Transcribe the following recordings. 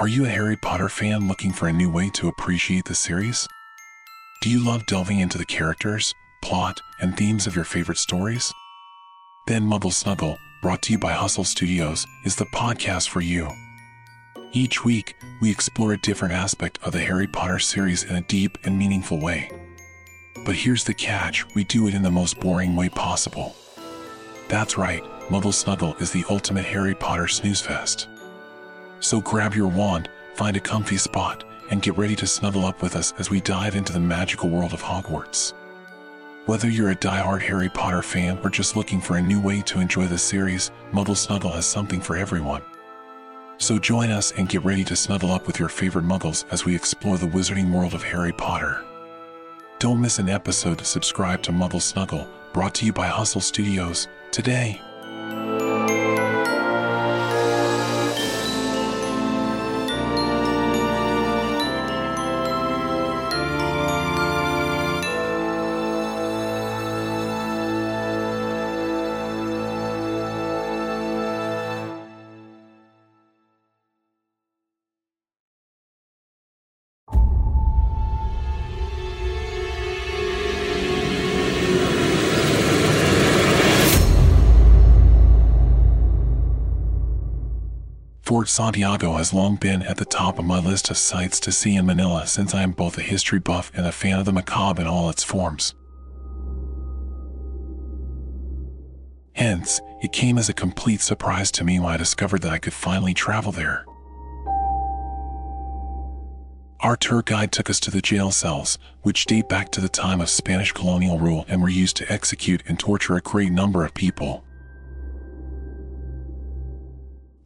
Are you a Harry Potter fan looking for a new way to appreciate the series? Do you love delving into the characters, plot, and themes of your favorite stories? Then Muggle Snuggle, brought to you by Hustle Studios, is the podcast for you. Each week, we explore a different aspect of the Harry Potter series in a deep and meaningful way. But here's the catch, we do it in the most boring way possible. That's right, Muggle Snuggle is the ultimate Harry Potter snooze fest. So grab your wand, find a comfy spot, and get ready to snuggle up with us as we dive into the magical world of Hogwarts. Whether you're a diehard Harry Potter fan or just looking for a new way to enjoy the series, Muggle Snuggle has something for everyone. So join us and get ready to snuggle up with your favorite muggles as we explore the wizarding world of Harry Potter. Don't miss an episode. Subscribe to Muggle Snuggle, brought to you by Hustle Studios, today. Fort Santiago has long been at the top of my list of sights to see in Manila, since I am both a history buff and a fan of the macabre in all its forms. Hence, it came as a complete surprise to me when I discovered that I could finally travel there. Our tour guide took us to the jail cells, which date back to the time of Spanish colonial rule and were used to execute and torture a great number of people.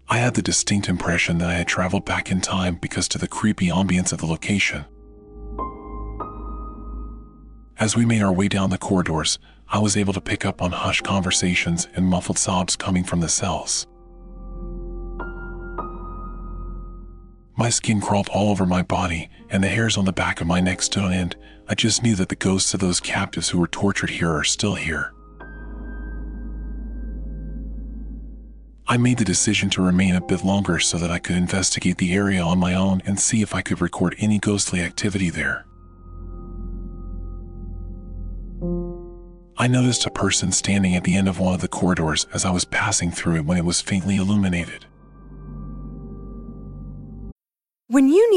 I had the distinct impression that I had traveled back in time because of the creepy ambience of the location. As we made our way down the corridors, I was able to pick up on hushed conversations and muffled sobs coming from the cells. My skin crawled all over my body, and the hairs on the back of my neck stood on end. I just knew that the ghosts of those captives who were tortured here are still here. I made the decision to remain a bit longer so that I could investigate the area on my own and see if I could record any ghostly activity there. I noticed a person standing at the end of one of the corridors as I was passing through it when it was faintly illuminated. When you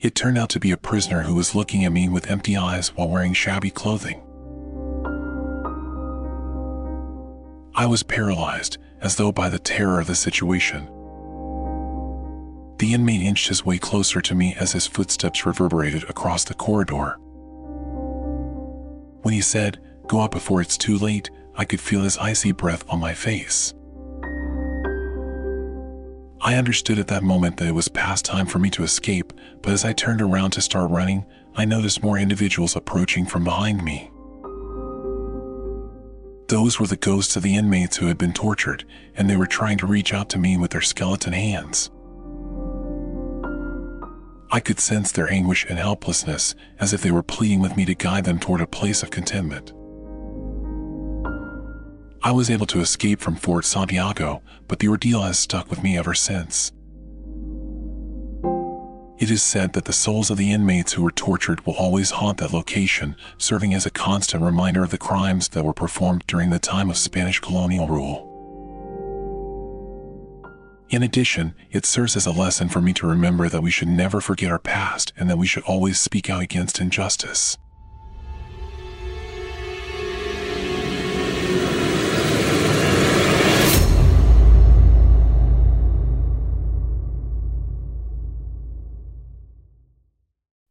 It turned out to be a prisoner who was looking at me with empty eyes while wearing shabby clothing. I was paralyzed, as though by the terror of the situation. The inmate inched his way closer to me as his footsteps reverberated across the corridor. When he said, "Go up before it's too late," I could feel his icy breath on my face. I understood at that moment that it was past time for me to escape, but as I turned around to start running, I noticed more individuals approaching from behind me. Those were the ghosts of the inmates who had been tortured, and they were trying to reach out to me with their skeleton hands. I could sense their anguish and helplessness, as if they were pleading with me to guide them toward a place of contentment. I was able to escape from Fort Santiago, but the ordeal has stuck with me ever since. It is said that the souls of the inmates who were tortured will always haunt that location, serving as a constant reminder of the crimes that were performed during the time of Spanish colonial rule. In addition, it serves as a lesson for me to remember that we should never forget our past and that we should always speak out against injustice.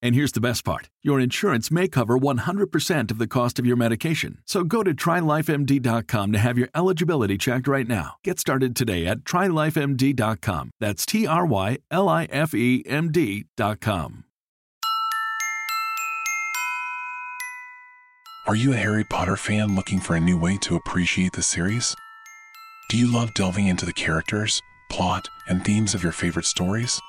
And here's the best part. Your insurance may cover 100% of the cost of your medication. So go to TryLifeMD.com to have your eligibility checked right now. Get started today at TryLifeMD.com. That's TryLifeMD.com. Are you a Harry Potter fan looking for a new way to appreciate the series? Do you love delving into the characters, plot, and themes of your favorite stories?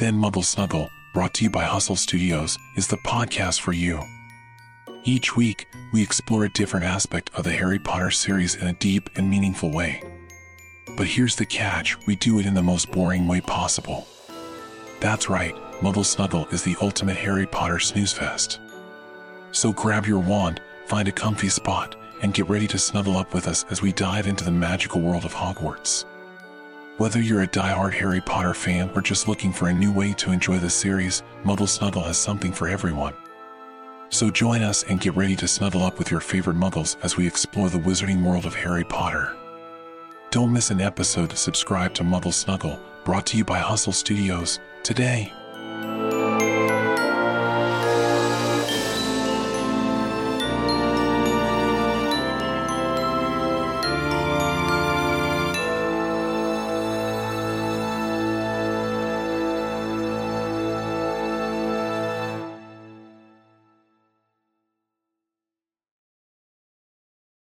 Then Muggle Snuggle, brought to you by Hustle Studios, is the podcast for you. Each week, we explore a different aspect of the Harry Potter series in a deep and meaningful way. But here's the catch, we do it in the most boring way possible. That's right, Muggle Snuggle is the ultimate Harry Potter snooze fest. So grab your wand, find a comfy spot, and get ready to snuggle up with us as we dive into the magical world of Hogwarts. Whether you're a diehard Harry Potter fan or just looking for a new way to enjoy the series, Muggle Snuggle has something for everyone. So join us and get ready to snuggle up with your favorite Muggles as we explore the wizarding world of Harry Potter. Don't miss an episode. Subscribe to Muggle Snuggle, brought to you by Hustle Studios, today.